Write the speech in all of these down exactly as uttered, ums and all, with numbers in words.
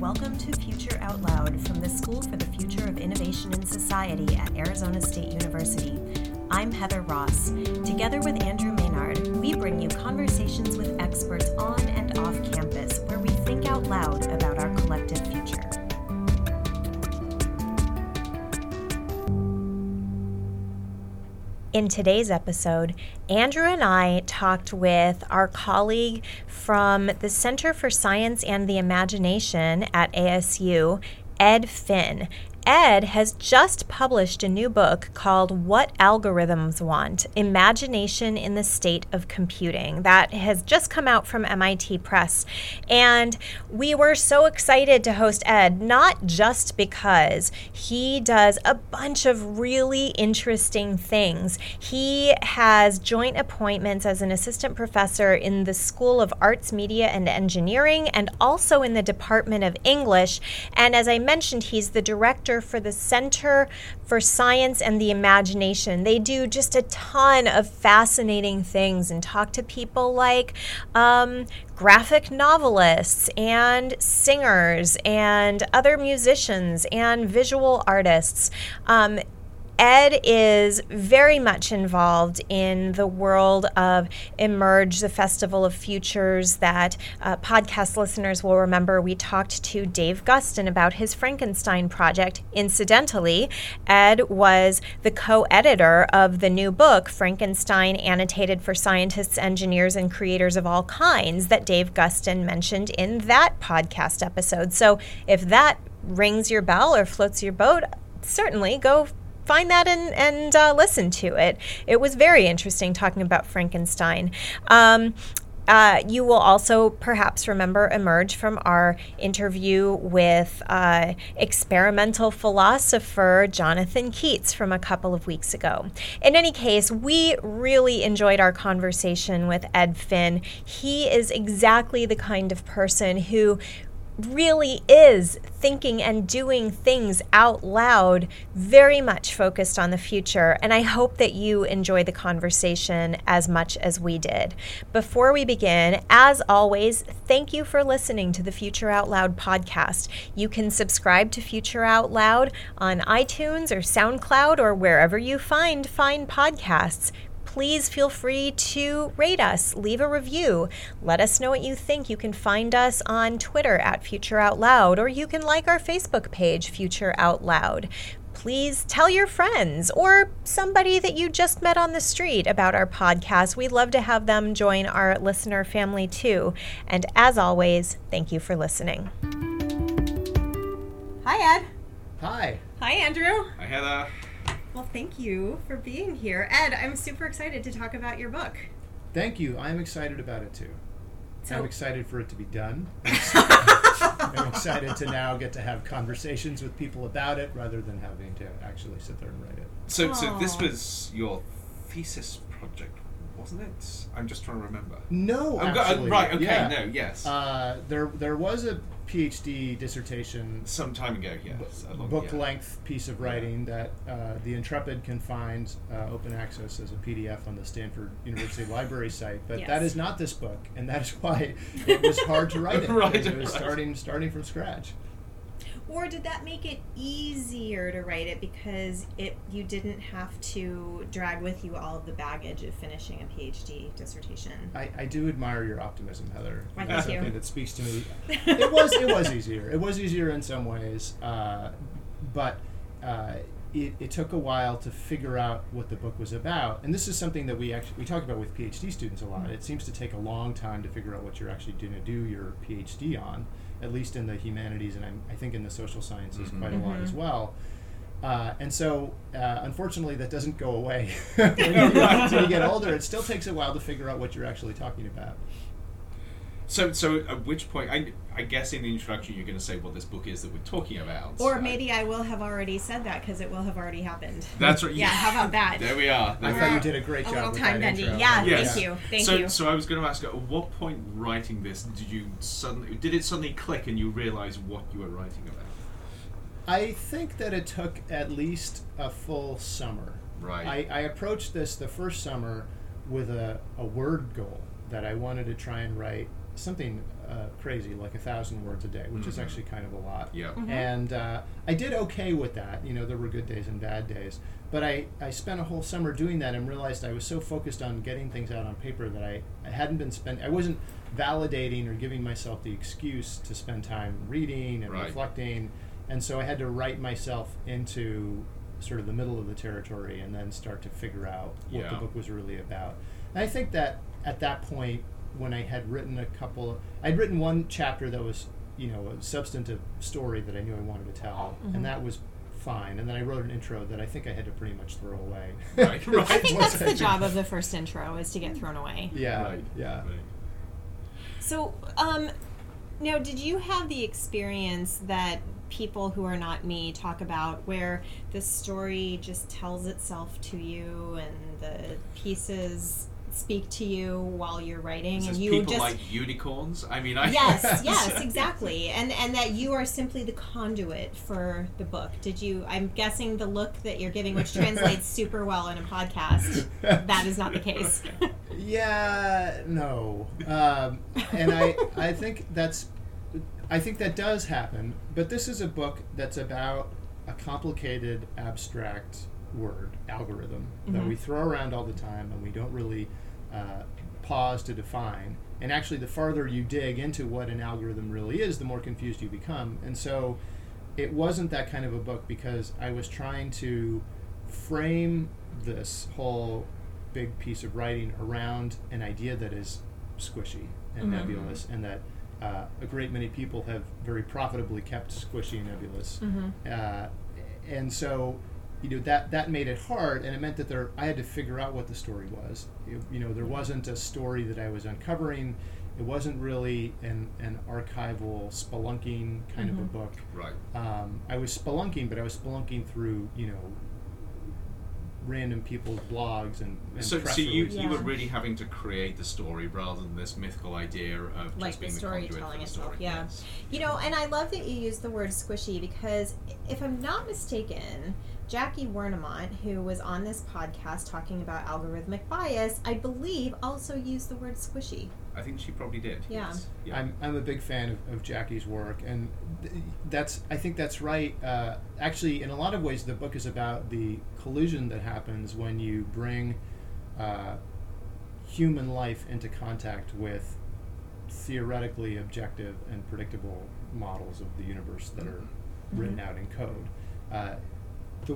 Welcome to Future Out Loud from the School for the Future of Innovation and Society at Arizona State University. I'm Heather Ross. Together with Andrew Maynard, we bring you conversations with experts on and off campus where we think out loud about our collective future. In today's episode, Andrew and I talked with our colleague from the Center for Science and the Imagination at A S U, Ed Finn. Ed has just published a new book called What Algorithms Want: Imagination in the State of Computing that has just come out from M I T Press. And we were so excited to host Ed, not just because he does a bunch of really interesting things. He has joint appointments as an assistant professor in the School of Arts, Media, and Engineering, and also in the Department of English. And as I mentioned, he's the director for the Center for Science and the Imagination. They do just a ton of fascinating things and talk to people like um, graphic novelists and singers and other musicians and visual artists. Um, Ed is very much involved in the world of Emerge, the Festival of Futures that uh, podcast listeners will remember. We talked to Dave Guston about his Frankenstein project. Incidentally, Ed was the co-editor of the new book, Frankenstein Annotated for Scientists, Engineers, and Creators of All Kinds, that Dave Guston mentioned in that podcast episode. So if that rings your bell or floats your boat, certainly go find that and, and uh, listen to it. It was very interesting talking about Frankenstein. Um, uh, you will also perhaps remember Emerge from our interview with uh, experimental philosopher Jonathan Keats from a couple of weeks ago. In any case, we really enjoyed our conversation with Ed Finn. He is exactly the kind of person who really is thinking and doing things out loud, very much focused on the future, and I hope that you enjoy the conversation as much as we did. Before we begin, as always, thank you for listening to the Future Out Loud podcast. You can subscribe to Future Out Loud on iTunes or SoundCloud or wherever you find fine podcasts. Please feel free to rate us, leave a review, let us know what you think. You can find us on Twitter at Future Out Loud, or you can like our Facebook page, Future Out Loud. Please tell your friends or somebody that you just met on the street about our podcast. We'd love to have them join our listener family too. And as always, thank you for listening. Hi, Ed. Hi. Hi, Andrew. Hi, Heather. Well, thank you for being here. Ed, I'm super excited to talk about your book. Thank you. I'm excited about it, too. So, I'm excited for it to be done. I'm excited, I'm excited to now get to have conversations with people about it rather than having to actually sit there and write it. So, so this was your thesis project, wasn't it? I'm just trying to remember. No, I'm actually. Go, uh, right, okay, yeah. no, yes. Uh, there, there was a PhD dissertation some time ago, yes, b- book-length piece of writing yeah. that uh, the Intrepid can find uh, open access as a P D F on the Stanford University Library site. But yes. that is not this book, and that is why it was hard to write it. right, it was right. starting starting from scratch. Or did that make it easier to write it because it you didn't have to drag with you all of the baggage of finishing a PhD dissertation? I, I do admire your optimism, Heather. I That's do. Something that speaks to me. It was it was easier. It was easier in some ways, uh, but uh, it, it took a while to figure out what the book was about. And this is something that we actually we talk about with PhD students a lot. Mm-hmm. It seems to take a long time to figure out what you're actually going to do your PhD on, at least in the humanities, and I'm, I think in the social sciences mm-hmm. quite a mm-hmm. lot as well. Uh, and so, uh, unfortunately, that doesn't go away. When you get older, it still takes a while to figure out what you're actually talking about. So, so at which point, I, I guess in the introduction, you're going to say what this book is that we're talking about. Or maybe I, I will have already said that, because it will have already happened. That's right. Yeah, how about that? There we are. There I we thought are. You did a great a job little with time that intro. Yeah, yes. Thank you. Thank so, you. So I was going to ask, at what point writing this, did you suddenly, did it suddenly click and you realize what you were writing about? I think that it took at least a full summer. Right. I, I approached this the first summer with a, a word goal. that I wanted to try and write something uh, crazy, like a thousand words a day, which mm-hmm. is actually kind of a lot. Yep. Mm-hmm. And uh, I did okay with that. You know, there were good days and bad days. But I, I spent a whole summer doing that and realized I was so focused on getting things out on paper that I, I hadn't been spend I wasn't validating or giving myself the excuse to spend time reading and right. reflecting. And so I had to write myself into sort of the middle of the territory and then start to figure out what yeah. the book was really about. And I think that at that point, when I had written a couple of, I'd written one chapter that was, you know, a substantive story that I knew I wanted to tell, mm-hmm. and that was fine. And then I wrote an intro that I think I had to pretty much throw away. Right. right. I think that's the job of the first intro, is to get thrown away. Yeah, right. yeah. Right. So, um, now, did you have the experience that people who are not me talk about, where the story just tells itself to you and the pieces speak to you while you're writing, and you people just like unicorns? I mean, I yes, yes, exactly, and and that you are simply the conduit for the book. Did you? I'm guessing the look that you're giving, which translates super well in a podcast, that is not the case. yeah, no, um, and I I think that's I think that does happen, but this is a book that's about a complicated abstract word, algorithm, mm-hmm. that we throw around all the time and we don't really uh, pause to define. And actually, the farther you dig into what an algorithm really is, the more confused you become. And so it wasn't that kind of a book, because I was trying to frame this whole big piece of writing around an idea that is squishy and mm-hmm. nebulous, and that uh, a great many people have very profitably kept squishy and nebulous. Mm-hmm. Uh, and so you know, that that made it hard, and it meant that there I had to figure out what the story was. It, you know, there wasn't a story that I was uncovering. It wasn't really an, an archival spelunking kind mm-hmm. of a book. Right. Um, I was spelunking, but I was spelunking through, you know, random people's blogs and, and so, press so you, yeah. you were really having to create the story rather than this mythical idea of like just being the, the storytelling itself. Yeah. Yes. You know, and I love that you use the word squishy, because if I'm not mistaken, Jackie Wernimont, who was on this podcast talking about algorithmic bias, I believe also used the word squishy. I think she probably did. Yeah. Yes. yeah. I'm I'm a big fan of, of Jackie's work, and th- that's I think that's right. Uh, actually, in a lot of ways, the book is about the collision that happens when you bring uh, human life into contact with theoretically objective and predictable models of the universe that are mm-hmm. written out in code. Uh, The,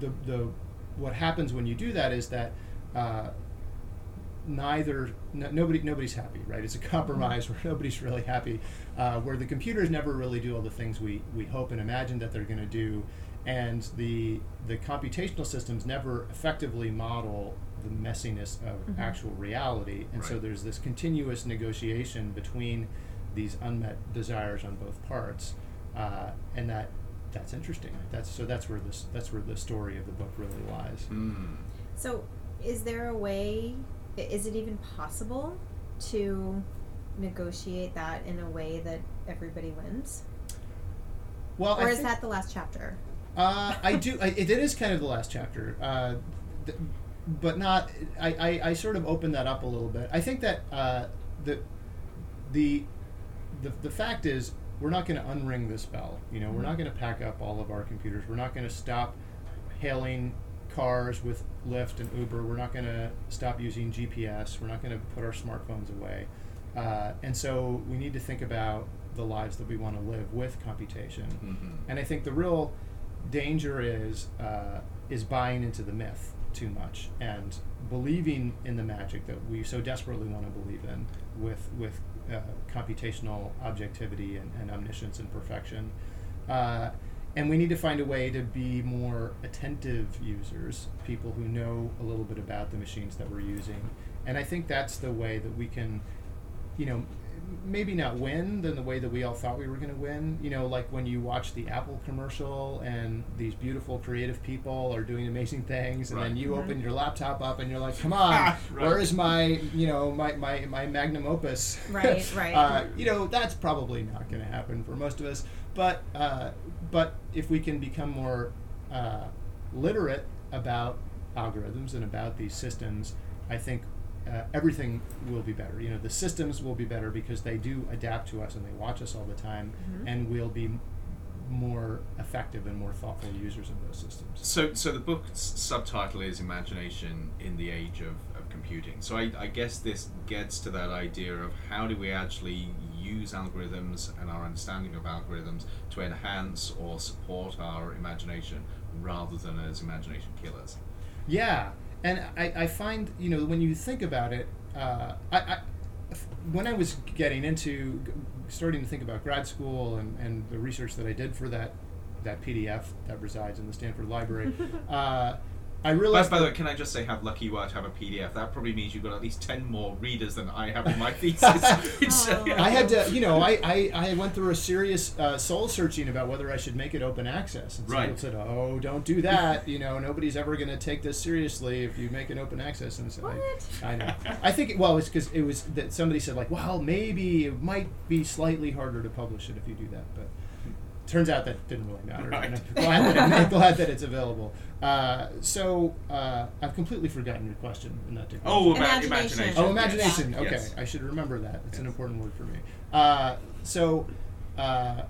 the the what happens when you do that is that uh, neither no, nobody nobody's happy, right? It's a compromise where nobody's really happy, uh, where the computers never really do all the things we, we hope and imagine that they're going to do, and the the computational systems never effectively model the messiness of mm-hmm. actual reality, and right. so there's this continuous negotiation between these unmet desires on both parts, uh, and that. That's interesting. That's so. That's where this. That's where the story of the book really lies. Mm. So, is there a way? Is it even possible to negotiate that in a way that everybody wins? Well, or I is that the last chapter? Uh, I do. I, it, it is kind of the last chapter, uh, th- but not. I, I, I sort of opened that up a little bit. I think that uh, the the the the fact is, we're not going to unring this bell. You know, we're not going to pack up all of our computers. We're not going to stop hailing cars with Lyft and Uber. We're not going to stop using G P S. We're not going to put our smartphones away. Uh, and so we need to think about the lives that we want to live with computation. Mm-hmm. And I think the real danger is uh, is buying into the myth too much and believing in the magic that we so desperately want to believe in with with. Uh, computational objectivity and, and omniscience and perfection, uh, and we need to find a way to be more attentive users, people who know a little bit about the machines that we're using. And I think that's the way that we can, you know, maybe not win than the way that we all thought we were going to win. You know, like when you watch the Apple commercial and these beautiful creative people are doing amazing things, and right. then you right. open your laptop up and you're like, come on, ah, right. where is my, you know, my, my, my magnum opus? Right, right. uh, you know, that's probably not going to happen for most of us. But, uh, but if we can become more uh, literate about algorithms and about these systems, I think uh, everything will be better. You know, the systems will be better because they do adapt to us and they watch us all the time, mm-hmm. and we'll be m- more effective and more thoughtful users of those systems. So, so the book's subtitle is Imagination in the Age of, of Computing. So I, I guess this gets to that idea of how do we actually use algorithms and our understanding of algorithms to enhance or support our imagination rather than as imagination killers. Yeah, and I, I find, you know, when you think about it, uh, I, I, when I was getting into, starting to think about grad school and, and the research that I did for that, that P D F that resides in the Stanford Library, uh, I realized... By, by the way, can I just say how lucky you are to have a P D F? That probably means you've got at least ten more readers than I have in my thesis. Oh. I had to, you know, I, I, I went through a serious uh, soul searching about whether I should make it open access. And right. People said, oh, don't do that. You know, nobody's ever going to take this seriously if you make it open access. And so what? I, I know. I think, it, well, it's because it was that somebody said, like, well, maybe it might be slightly harder to publish it if you do that. But turns out that didn't really matter. Right. And I'm glad that, I'm glad that it's available. Uh, so uh, I've completely forgotten your question. In that oh, about imagination. imagination. Oh, imagination. Yes. Okay, yes. I should remember that. It's yes. an important word for me. Uh, so uh,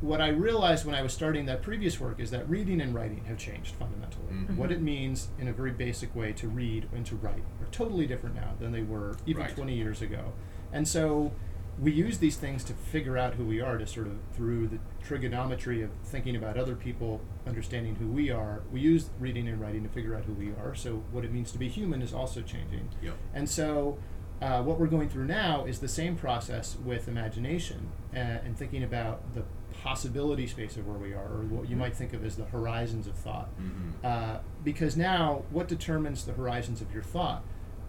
what I realized when I was starting that previous work is that reading and writing have changed fundamentally. Mm-hmm. What it means in a very basic way to read and to write are totally different now than they were even right. twenty years ago. And so we use these things to figure out who we are, to sort of, through the trigonometry of thinking about other people, understanding who we are. We use reading and writing to figure out who we are. So what it means to be human is also changing. Yep. And so uh, what we're going through now is the same process with imagination uh, and thinking about the possibility space of where we are, or what you might think of as the horizons of thought. Mm-hmm. Uh, because now, what determines the horizons of your thought?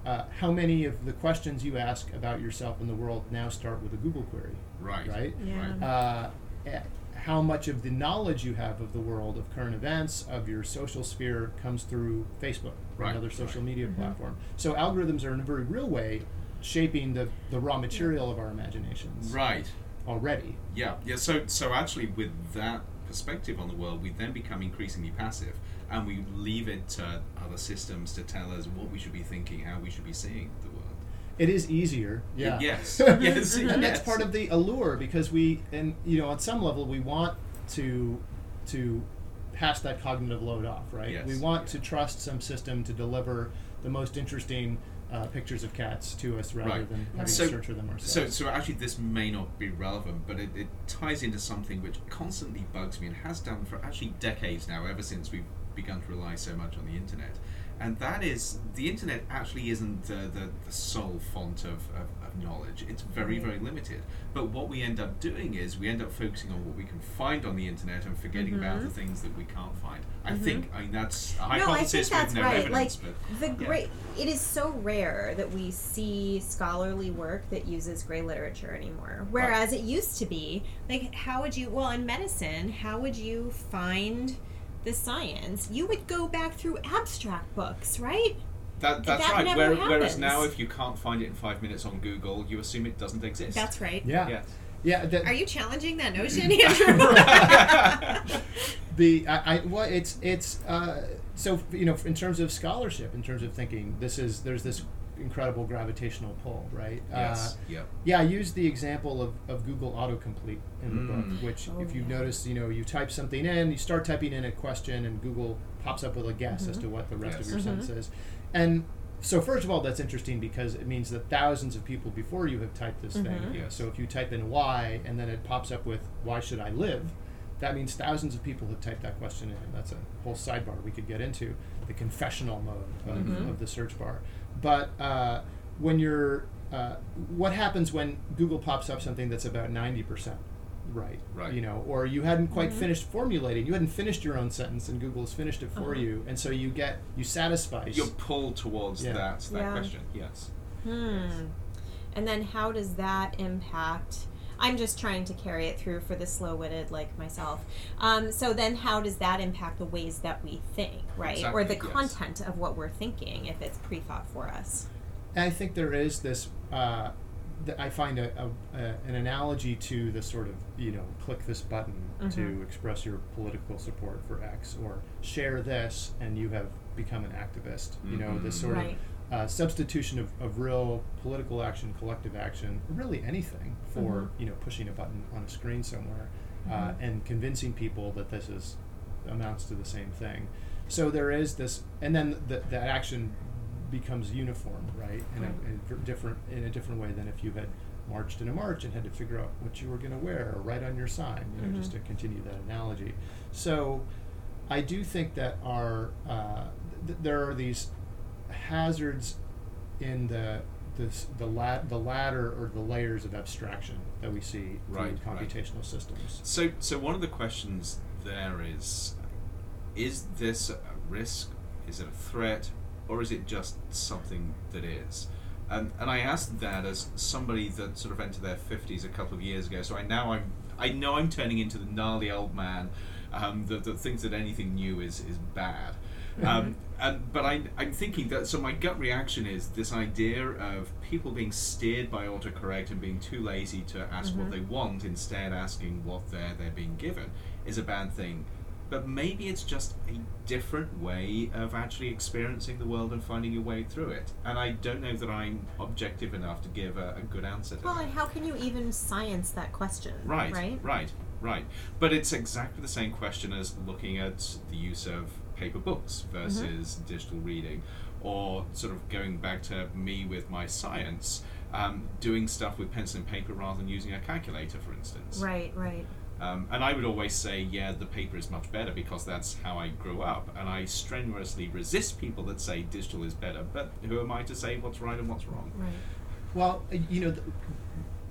Uh, how many of the questions you ask about yourself in the world now start with a Google query? Right. Right? Yeah. Uh, how much of the knowledge you have of the world, of current events, of your social sphere, comes through Facebook or right. another social right. media mm-hmm. platform? So algorithms are, in a very real way, shaping the, the raw material yeah. of our imaginations. Right. Already. Yeah. Yeah. So, so actually, with that perspective on the world, we then become increasingly passive. And we leave it to other systems to tell us what we should be thinking, how we should be seeing the world. It is easier, yeah. It, yes, yes. And yes. that's part of the allure, because we, and you know, on some level, we want to to pass that cognitive load off, right? Yes. We want yeah. to trust some system to deliver the most interesting uh, pictures of cats to us, rather right. than having so, to search for them ourselves. So, so actually, this may not be relevant, but it, it ties into something which constantly bugs me and has done for actually decades now, ever since we've begun to rely so much on the internet, and that is, the internet actually isn't the, the, the sole font of, of, of knowledge. It's very, very limited. But what we end up doing is we end up focusing on what we can find on the internet and forgetting mm-hmm. about the things that we can't find. I mm-hmm. think I mean, that's a hypothesis no, I think that's with no right. evidence. Like, but, the yeah. great, it is so rare that we see scholarly work that uses grey literature anymore, whereas right. it used to be. Like, how would you, well, in medicine, how would you find the science? You would go back through abstract books, right? That, that's that right. Where, whereas now, if you can't find it in five minutes on Google, you assume it doesn't exist. That's right. Yeah. Yes. Yeah. That, are you challenging that notion, Andrew? the I, I well, it's it's uh, so you know, in terms of scholarship, in terms of thinking, this is there's this incredible gravitational pull, right? Yes. Uh, yep. Yeah. I used the example of, of Google autocomplete in mm. the book, which, oh, if you yeah. notice, you know, you type something in, you start typing in a question, and Google pops up with a guess mm-hmm. as to what the rest yes. of your mm-hmm. sentence is. And so, first of all, that's interesting because it means that thousands of people before you have typed this mm-hmm. thing. Yes. So if you type in why, and then it pops up with why should I live, that means thousands of people have typed that question in. And that's a whole sidebar we could get into, the confessional mode of, mm-hmm. of the search bar. But uh, when you're, uh, what happens when Google pops up something that's about ninety percent right? Right. You know, or you hadn't quite mm-hmm. finished formulating, you hadn't finished your own sentence, and Google's finished it for uh-huh. you, and so you get, you satisfy. You're pulled towards yeah. that that yeah. question. Yes. Hmm. Yes. And then, how does that impact? I'm just trying to carry it through for the slow-witted like myself. Um, so then how does that impact the ways that we think, right? Exactly, or the yes. content of what we're thinking, if it's pre-thought for us? I think there is this uh, th- I find a, a, a an analogy to the sort of, you know, click this button mm-hmm. to express your political support for X, or share this and you have become an activist. Mm-hmm. You know, this sort right. of uh, substitution of, of real political action, collective action, really anything for, mm-hmm. you know, pushing a button on a screen somewhere mm-hmm. uh, and convincing people that this is amounts to the same thing. So there is this, and then the, the action becomes uniform, right? In a, in a different in a different way than if you had marched in a march and had to figure out what you were going to wear or write on your sign. You know, mm-hmm. just to continue that analogy. So, I do think that our uh, th- there are these hazards in the this, the la- the ladder or the layers of abstraction that we see right, in computational right. systems. So, so one of the questions there is: is this a risk? Is it a threat? Or is it just something that is? And and I asked that as somebody that sort of entered their fifties a couple of years ago. So I now I'm I know I'm turning into the gnarly old man um, that, that thinks that anything new is is bad. Um, and but I I'm thinking that so my gut reaction is this idea of people being steered by autocorrect and being too lazy to ask mm-hmm. what they want, instead asking what they're they're being given, is a bad thing. But maybe it's just a different way of actually experiencing the world and finding your way through it. And I don't know that I'm objective enough to give a, a good answer to well, that. Well, and how can you even science that question? Right, right, right, right. But it's exactly the same question as looking at the use of paper books versus mm-hmm. digital reading, or sort of going back to me with my science, um, doing stuff with pencil and paper rather than using a calculator, for instance. Right, right. Um, and I would always say, yeah, the paper is much better because that's how I grew up. And I strenuously resist people that say digital is better, but who am I to say what's right and what's wrong? Right. Well, you know,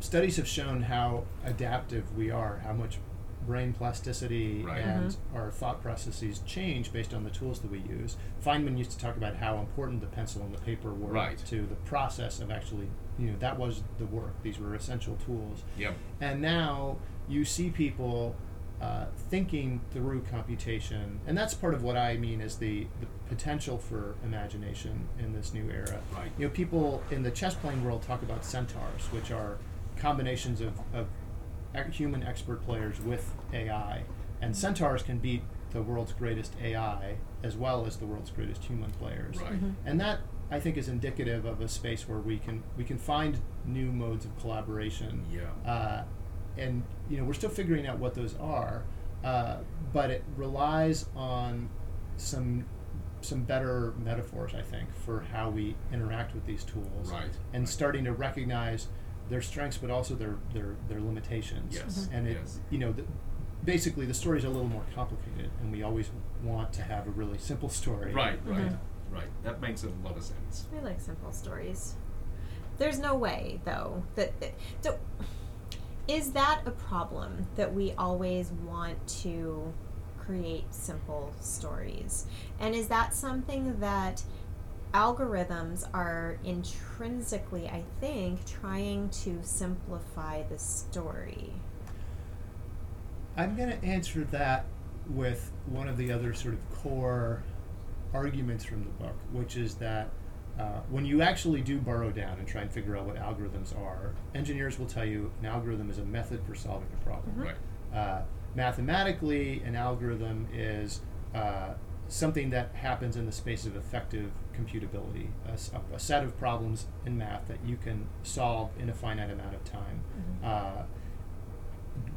studies have shown how adaptive we are, how much brain plasticity right. and mm-hmm. our thought processes change based on the tools that we use. Feynman used to talk about how important the pencil and the paper were right. to the process of actually, you know, that was the work. These were essential tools. Yep. And now you see people uh, thinking through computation, and that's part of what I mean is the, the potential for imagination in this new era. Right. You know, people in the chess playing world talk about centaurs, which are combinations of, of human expert players with A I, and centaurs can beat the world's greatest A I as well as the world's greatest human players. Right. Mm-hmm. And that, I think, is indicative of a space where we can we can find new modes of collaboration. Yeah. Uh, And, you know, we're still figuring out what those are, uh, but it relies on some some better metaphors, I think, for how we interact with these tools. Right. And right. starting to recognize their strengths, but also their their, their limitations. Yes. Mm-hmm. And, it, yes. you know, the, basically the story's a little more complicated, and we always want to have a really simple story. Right, right, mm-hmm. right. That makes a lot of sense. I like simple stories. There's no way, though, that... that so, is that a problem, that we always want to create simple stories? And is that something that algorithms are intrinsically, I think, trying to simplify the story? I'm going to answer that with one of the other sort of core arguments from the book, which is that Uh, when you actually do burrow down and try and figure out what algorithms are, engineers will tell you an algorithm is a method for solving a problem. Mm-hmm. Right. Uh, mathematically, an algorithm is uh, something that happens in the space of effective computability, a, a set of problems in math that you can solve in a finite amount of time, mm-hmm. uh,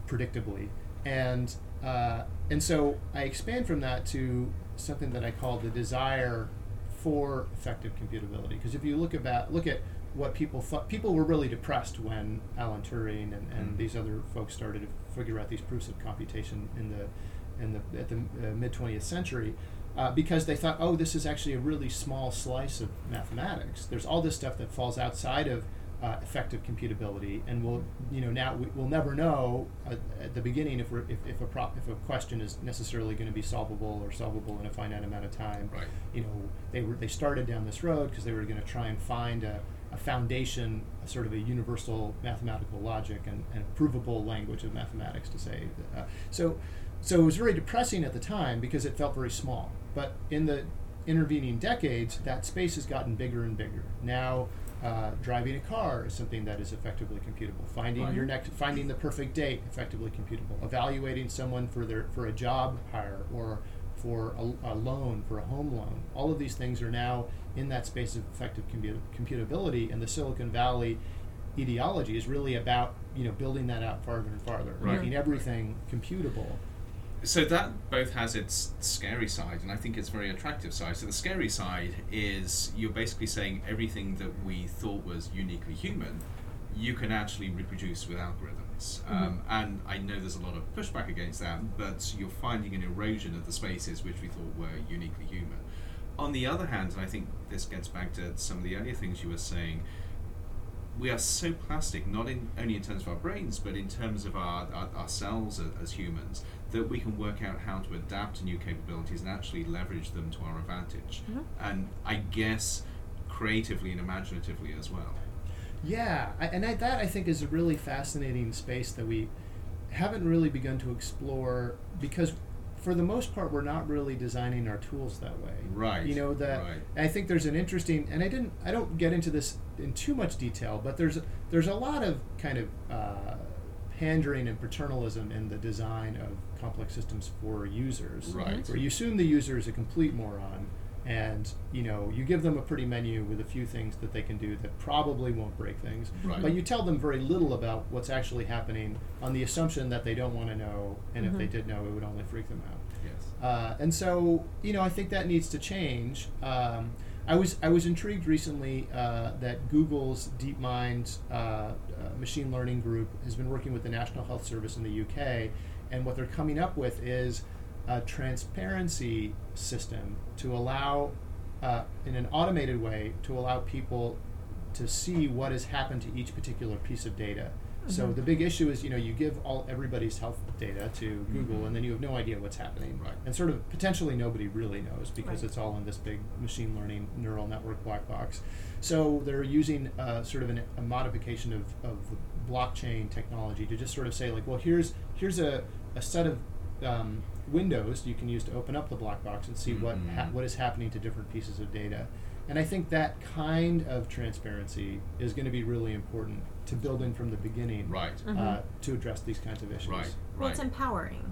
predictably. And, uh, and so I expand from that to something that I call the desire for effective computability, because if you look about look at what people thought, people were really depressed when Alan Turing and, and mm. these other folks started to figure out these proofs of computation in the in the at the uh, mid twentieth century, uh, because they thought, oh, this is actually a really small slice of mathematics. There's all this stuff that falls outside of uh, effective computability, and we'll you know now we, we'll never know uh, at the beginning if we're if, if a prop if a question is necessarily going to be solvable or solvable in a finite amount of time. Right. You know, they were they started down this road because they were going to try and find a, a foundation, a sort of a universal mathematical logic and, and a provable language of mathematics to say. That, uh, so so it was very depressing at the time because it felt very small. But in the intervening decades, that space has gotten bigger and bigger. Now, uh, driving a car is something that is effectively computable. Finding right. your next, finding the perfect date, effectively computable. Evaluating someone for their for a job hire or for a, a loan, for a home loan. All of these things are now in that space of effective computa- computability, and the Silicon Valley ideology is really about, you know, building that out farther and farther, right. making everything computable. So that both has its scary side, and I think it's very attractive side. So the scary side is you're basically saying everything that we thought was uniquely human, you can actually reproduce with algorithms. Mm-hmm. Um, and I know there's a lot of pushback against that, but you're finding an erosion of the spaces which we thought were uniquely human. On the other hand, and I think this gets back to some of the earlier things you were saying, we are so plastic, not in only in terms of our brains, but in terms of our, our ourselves as humans, that we can work out how to adapt to new capabilities and actually leverage them to our advantage. Mm-hmm. And I guess creatively and imaginatively as well. Yeah, and I, that I think is a really fascinating space that we haven't really begun to explore, because for the most part we're not really designing our tools that way. Right. You know, that right. I think there's an interesting, and I didn't I don't get into this in too much detail, but there's there's a lot of kind of uh, pandering and paternalism in the design of complex systems for users, right. where you assume the user is a complete moron, and you know you give them a pretty menu with a few things that they can do that probably won't break things, right. but you tell them very little about what's actually happening on the assumption that they don't want to know, and mm-hmm. if they did know, it would only freak them out. Yes. Uh, and so, you know, I think that needs to change. Um, I was I was intrigued recently uh, that Google's DeepMind uh, uh, machine learning group has been working with the National Health Service in the U K, and what they're coming up with is a transparency system to allow, uh, in an automated way, to allow people to see what has happened to each particular piece of data. Mm-hmm. So the big issue is, you know, you give all everybody's health data to mm-hmm. Google, and then you have no idea what's happening. Right. And sort of potentially nobody really knows, because right. it's all in this big machine learning neural network black box. So they're using uh, sort of an, a modification of, of the blockchain technology to just sort of say, like, well, here's here's a, a set of um, windows you can use to open up the black box and see mm-hmm. what ha- what is happening to different pieces of data. And I think that kind of transparency is going to be really important to build in from the beginning, right. uh, mm-hmm. to address these kinds of issues. Right. Right. Well, it's empowering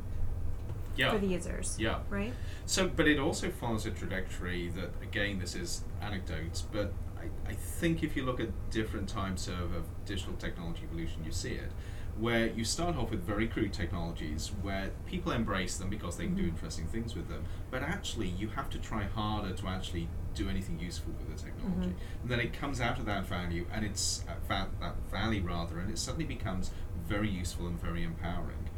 yeah. for the users. Yeah. Right? So, but it also follows a trajectory that, again, this is anecdotes, but I, I think if you look at different types of, of digital technology evolution, you see it, where you start off with very crude technologies where people embrace them because they can mm-hmm. do interesting things with them, but actually you have to try harder to actually do anything useful with the technology. Mm-hmm. And then it comes out of that value, and it's uh, va- that valley rather, and it suddenly becomes very useful and very empowering.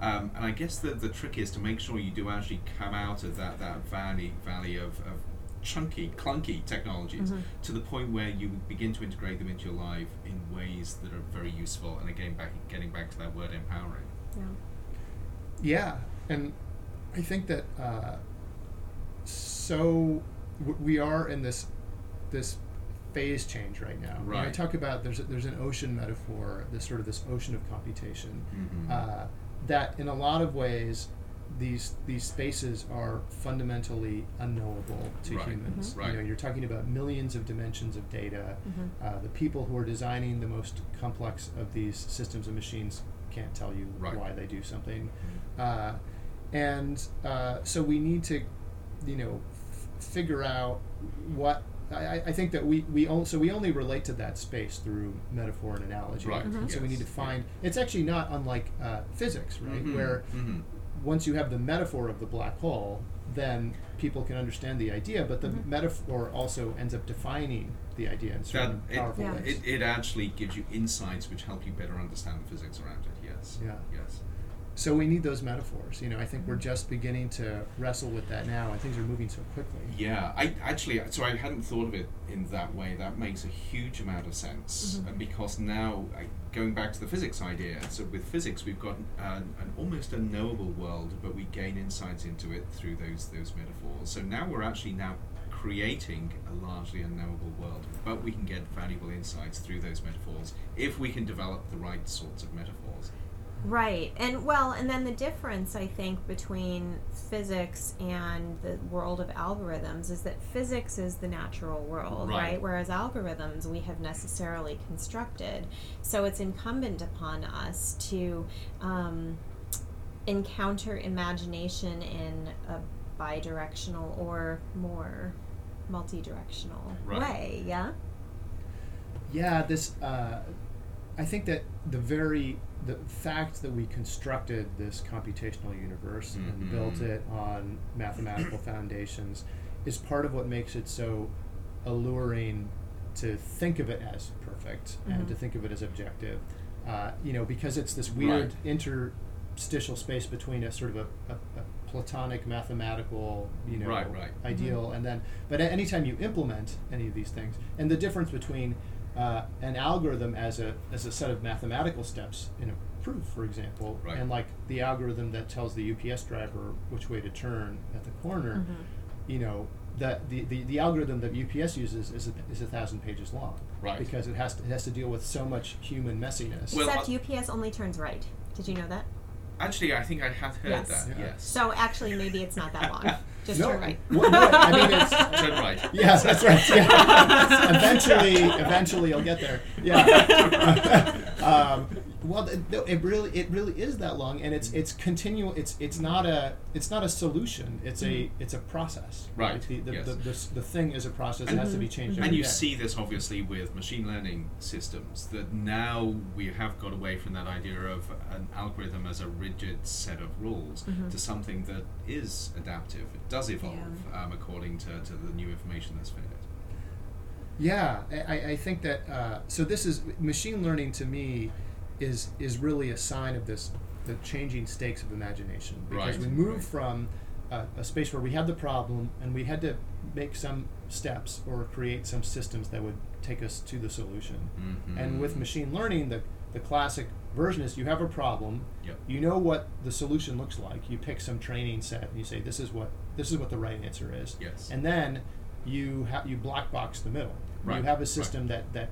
Um, and I guess the, the trick is to make sure you do actually come out of that, that valley, valley of, of chunky, clunky technologies mm-hmm. to the point where you begin to integrate them into your life in ways that are very useful, and again, back, getting back to that word empowering. Yeah, yeah. And I think that uh, so w- we are in this this phase change right now. Right. When I talk about there's a, there's an ocean metaphor, this sort of this ocean of computation, mm-hmm. uh, that in a lot of ways these these spaces are fundamentally unknowable to right. humans. Mm-hmm. Right. You know, you're talking about millions of dimensions of data. Mm-hmm. Uh, the people who are designing the most complex of these systems and machines can't tell you right. why they do something. Mm-hmm. Uh, and uh, so we need to, you know, f- figure out what. I, I think that we we on, so we only relate to that space through metaphor and analogy. Right. Mm-hmm. So yes. we need to find. It's actually not unlike uh, physics, right? Mm-hmm. Where. Mm-hmm. Once you have the metaphor of the black hole, then people can understand the idea, but the mm-hmm. metaphor also ends up defining the idea in certain that powerful it, yeah. ways. It, it actually gives you insights which help you better understand the physics around it, yes. Yeah. Yes. So we need those metaphors. You know, I think we're just beginning to wrestle with that now, and things are moving so quickly. Yeah, I actually, so I hadn't thought of it in that way. That makes a huge amount of sense, mm-hmm. and because now, I, going back to the physics idea, so with physics we've got an, an almost unknowable world, but we gain insights into it through those those metaphors. So now we're actually now creating a largely unknowable world, but we can get valuable insights through those metaphors if we can develop the right sorts of metaphors. Right. And well, and then the difference, I think, between physics and the world of algorithms is that physics is the natural world, right? right? Whereas algorithms we have necessarily constructed. So it's incumbent upon us to um, encounter imagination in a bidirectional or more multidirectional right. way, yeah? Yeah, this, uh, I think that the very... the fact that we constructed this computational universe mm-hmm. and built it on mathematical foundations is part of what makes it so alluring to think of it as perfect mm-hmm. and to think of it as objective. Uh, you know, because it's this weird right. interstitial space between a sort of a, a, a platonic mathematical, you know, right, right. ideal mm-hmm. and then, but at any time you implement any of these things, and the difference between Uh, an algorithm as a as a set of mathematical steps in a proof, for example, right. and like the algorithm that tells the U P S driver which way to turn at the corner, mm-hmm. you know, that the, the, the algorithm that U P S uses is a, is a thousand pages long, right? Because it has to it has to deal with so much human messiness. Well, Except uh, U P S only turns right. Did you know that? Actually, I think I have heard yes. that. Yeah. Yes. So actually, maybe it's not that long. Just no, turn right. Well, no, I mean it's turn right. Yes, that's right. Yeah. eventually, eventually, you'll get there. Yeah. um, well, it, it really, it really is that long, and it's it's continual. It's it's not a it's not a solution. It's a it's a process. Right. It's the, the, yes. the, the, the, the thing is a process that has to be changed. Every and you day. see this obviously with machine learning systems. That now we have got away from that idea of an algorithm as a rigid set of rules mm-hmm. to something that is adaptive. It does evolve yeah. um, according to, to the new information that's fed. Yeah, I, I think that uh, so. This is machine learning to me. Is is really a sign of this, the changing stakes of imagination, because right. we move right. from uh, a space where we had the problem and we had to make some steps or create some systems that would take us to the solution. Mm-hmm. And with machine learning, the the classic version is you have a problem, yep. you know what the solution looks like. You pick some training set and you say this is what this is what the right answer is. Yes. And then you ha- you black box the middle. Right. You have a system right. that that.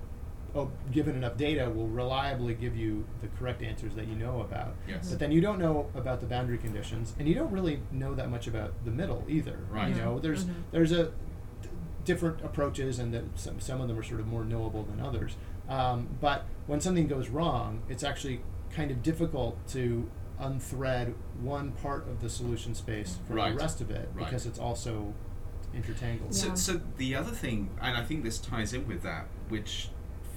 Oh, given enough data, will reliably give you the correct answers that you know about. Yes. But then you don't know about the boundary conditions, and you don't really know that much about the middle either. Right. You know, there's mm-hmm. there's a d- different approaches, and that some some of them are sort of more knowable than others. Um, but when something goes wrong, it's actually kind of difficult to unthread one part of the solution space from right. the rest of it right. because it's also intertangled. Yeah. So, so the other thing, and I think this ties in with that, which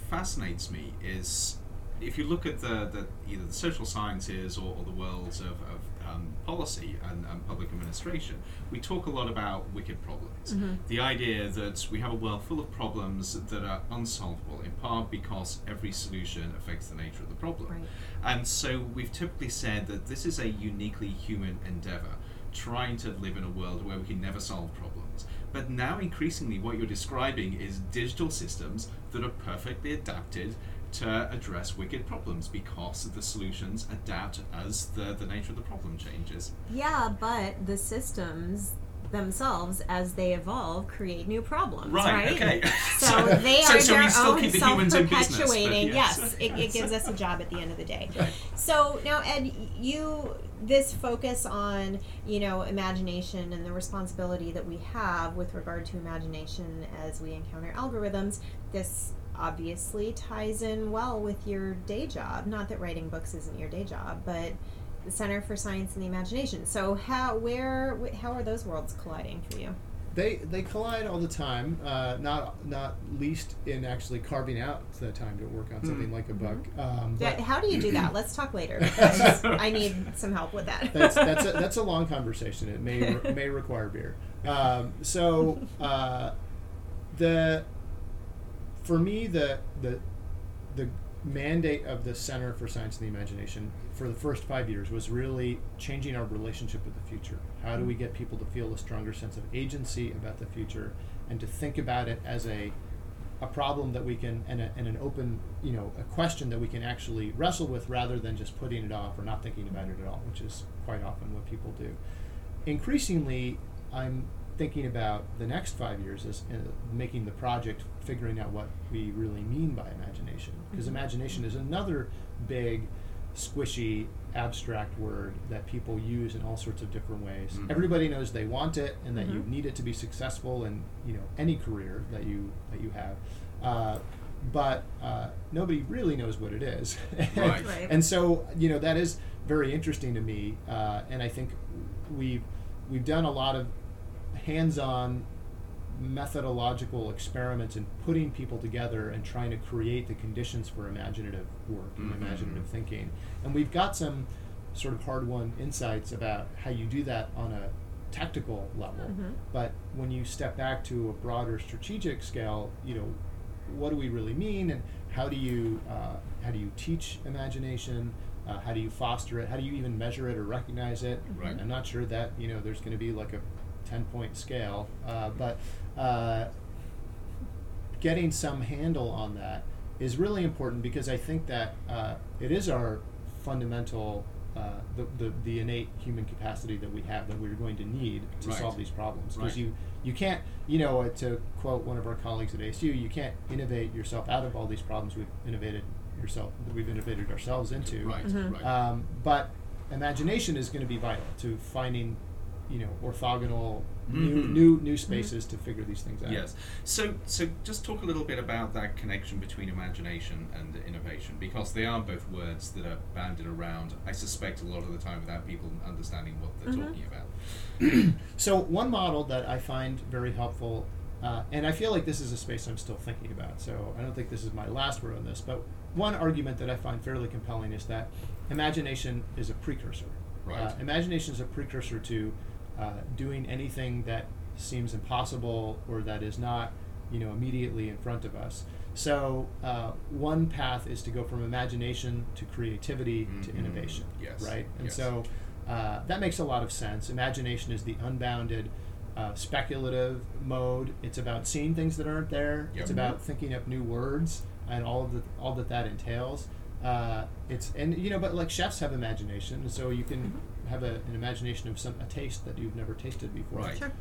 fascinates me is if you look at the, the either the social sciences or, or the worlds of, of um, policy and, and public administration, we talk a lot about wicked problems. Mm-hmm. The idea that we have a world full of problems that are unsolvable, in part because every solution affects the nature of the problem. Right. And so we've typically said that this is a uniquely human endeavor, trying to live in a world where we can never solve problems. But now increasingly what you're describing is digital systems that are perfectly adapted to address wicked problems because the solutions adapt as the, the nature of the problem changes. Yeah, but the systems themselves, as they evolve, create new problems, right? right? Okay. So, so they are so, their so own self-perpetuating. Yes, yes it, it gives us a job at the end of the day. Right. So now, Ed, you... this focus on, you know, imagination and the responsibility that we have with regard to imagination as we encounter algorithms, this obviously ties in well with your day job. Not that writing books isn't your day job, but the Center for Science and the Imagination. So how, where, how are those worlds colliding for you? They they collide all the time, uh, not not least in actually carving out the time to work on something mm. like a book. Um, yeah, how do you do that? Let's talk later. I need some help with that. that's that's a, that's a long conversation. It may re- may require beer. Um, so uh, the for me the the the mandate of the Center for Science and the Imagination for the first five years was really changing our relationship with the future. How do we get people to feel a stronger sense of agency about the future and to think about it as a a problem that we can, and, a, and an open, you know, a question that we can actually wrestle with rather than just putting it off or not thinking about it at all, which is quite often what people do. Increasingly, I'm thinking about the next five years as uh, making the project, figuring out what we really mean by imagination, because mm-hmm. imagination is another big squishy, abstract word that people use in all sorts of different ways. Mm-hmm. Everybody knows they want it and that mm-hmm. you need it to be successful in, you know, any career that you that you have. Uh, but uh, nobody really knows what it is. Right. Right. And so, you know, that is very interesting to me. Uh, and I think we've we've done a lot of hands-on methodological experiments in putting people together and trying to create the conditions for imaginative work and mm-hmm. imaginative thinking. And we've got some sort of hard-won insights about how you do that on a tactical level. Mm-hmm. But when you step back to a broader strategic scale, you know, what do we really mean, and how do you uh, how do you teach imagination? Uh, how do you foster it? How do you even measure it or recognize it? Right. I'm not sure that, you know, there's going to be like a ten-point scale, uh, but uh, getting some handle on that is really important, because I think that uh, it is our fundamental, uh, the, the the innate human capacity that we have that we're going to need to right. solve these problems. Because right. you, you can't, you know, uh, to quote one of our colleagues at A S U, you can't innovate yourself out of all these problems we've innovated yourself, we've innovated ourselves into. Right. Mm-hmm. Right. Um, but imagination is going to be vital to finding, you know, orthogonal mm-hmm. new, new new spaces mm-hmm. to figure these things out. Yes. So so just talk a little bit about that connection between imagination and innovation, because they are both words that are banded around, I suspect, a lot of the time without people understanding what they're mm-hmm. talking about. So one model that I find very helpful, uh, and I feel like this is a space I'm still thinking about, so I don't think this is my last word on this, but one argument that I find fairly compelling is that imagination is a precursor. Right. Uh, imagination is a precursor to Uh, doing anything that seems impossible or that is not, you know, immediately in front of us. So uh, one path is to go from imagination to creativity mm-hmm. to innovation, yes. right? And yes. so uh, that makes a lot of sense. Imagination is the unbounded, uh, speculative mode. It's about seeing things that aren't there. Yep. It's about thinking up new words and all of the all that that entails. Uh, it's and you know, but like chefs have imagination, and so you can. Mm-hmm. have a, an imagination of some a taste that you've never tasted before. Right. Sure.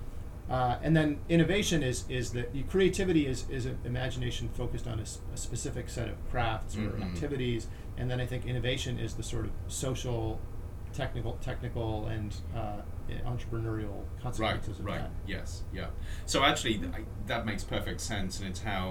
Uh, and then innovation is is that creativity is is an imagination focused on a, a specific set of crafts mm-hmm. or activities. And then I think innovation is the sort of social, technical, technical, and uh, entrepreneurial consequences. Right. Of right. That. Yes. Yeah. So actually, th- I, that makes perfect sense, and it's how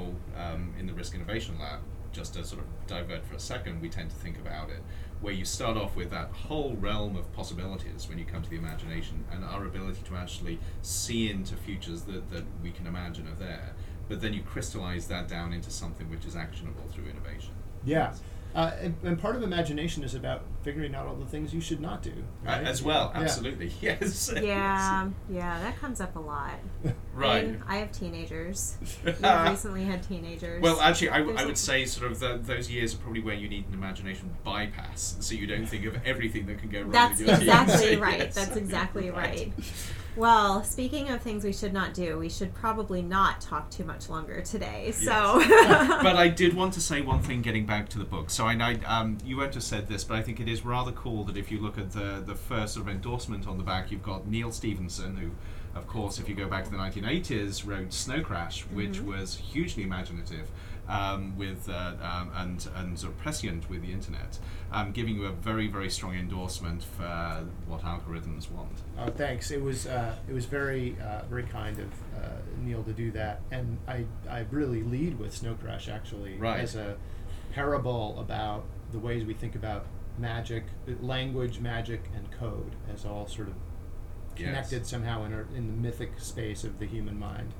um, in the Risk Innovation Lab, just to sort of divert for a second, we tend to think about it, where you start off with that whole realm of possibilities when you come to the imagination and our ability to actually see into futures that, that we can imagine are there, but then you crystallize that down into something which is actionable through innovation. Yeah. Uh, and, and part of imagination is about figuring out all the things you should not do. Right? Uh, as well, absolutely, yeah. yes. Yeah, yeah, that comes up a lot. Right. I, mean, I have teenagers. You recently had teenagers. Well, actually, I, w- I would say sort of the, those years are probably where you need an imagination bypass, so you don't think of everything that can go wrong That's with your exactly team. Right. Yes. That's exactly right. That's exactly right. Well, speaking of things we should not do, we should probably not talk too much longer today. So, yes. But I did want to say one thing getting back to the book. So I, I um, you won't have said this, but I think it is rather cool that if you look at the, the first sort of endorsement on the back, you've got Neal Stephenson, who, of course, if you go back to the nineteen eighties, wrote Snow Crash, which mm-hmm. was hugely imaginative um, with uh, um, and, and sort of prescient with the internet, um, giving you a very, very strong endorsement for uh, What Algorithms Want. Oh, thanks. It was uh, it was very uh, very kind of uh, Neal to do that, and I, I really lead with Snow Crash, actually, right. as a parable about the ways we think about magic, language, magic, and code as all sort of connected yes. somehow in, our, in the mythic space of the human mind.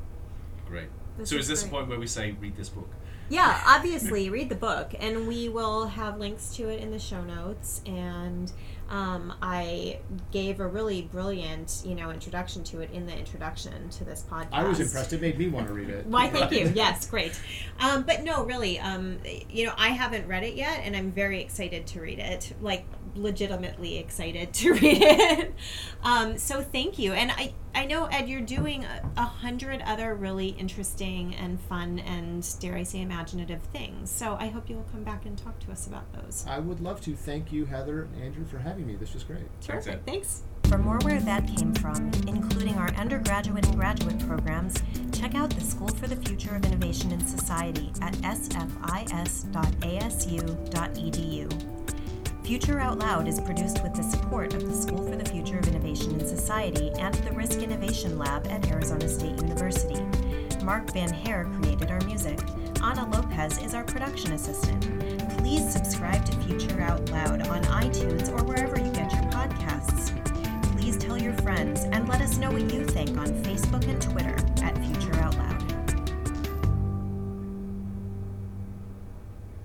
Great. This so is, is this great. The point where we say, read this book? Yeah, obviously, read the book. And we will have links to it in the show notes. And um, I gave a really brilliant, you know, introduction to it in the introduction to this podcast. I was impressed. It made me want to read it. Why, thank you. Yes, great. Um, but no, really, um, you know, I haven't read it yet, and I'm very excited to read it. Like, legitimately excited to read it. um, so thank you. And I, I know, Ed, you're doing a, a hundred other really interesting and fun and, dare I say, imaginative things. So I hope you will come back and talk to us about those. I would love to. Thank you, Heather and Andrew, for having me. This was great. Terrific. Thanks. For more Where That Came From, including our undergraduate and graduate programs, check out the School for the Future of Innovation and Society at s f i s dot a s u dot e d u. Future Out Loud is produced with the support of the School for the Future of Innovation and Society and the Risk Innovation Lab at Arizona State University. Mark Van Hare created our music. Ana Lopez is our production assistant. Please subscribe to Future Out Loud on iTunes or wherever you get your podcasts. Please tell your friends and let us know what you think on Facebook and Twitter at Future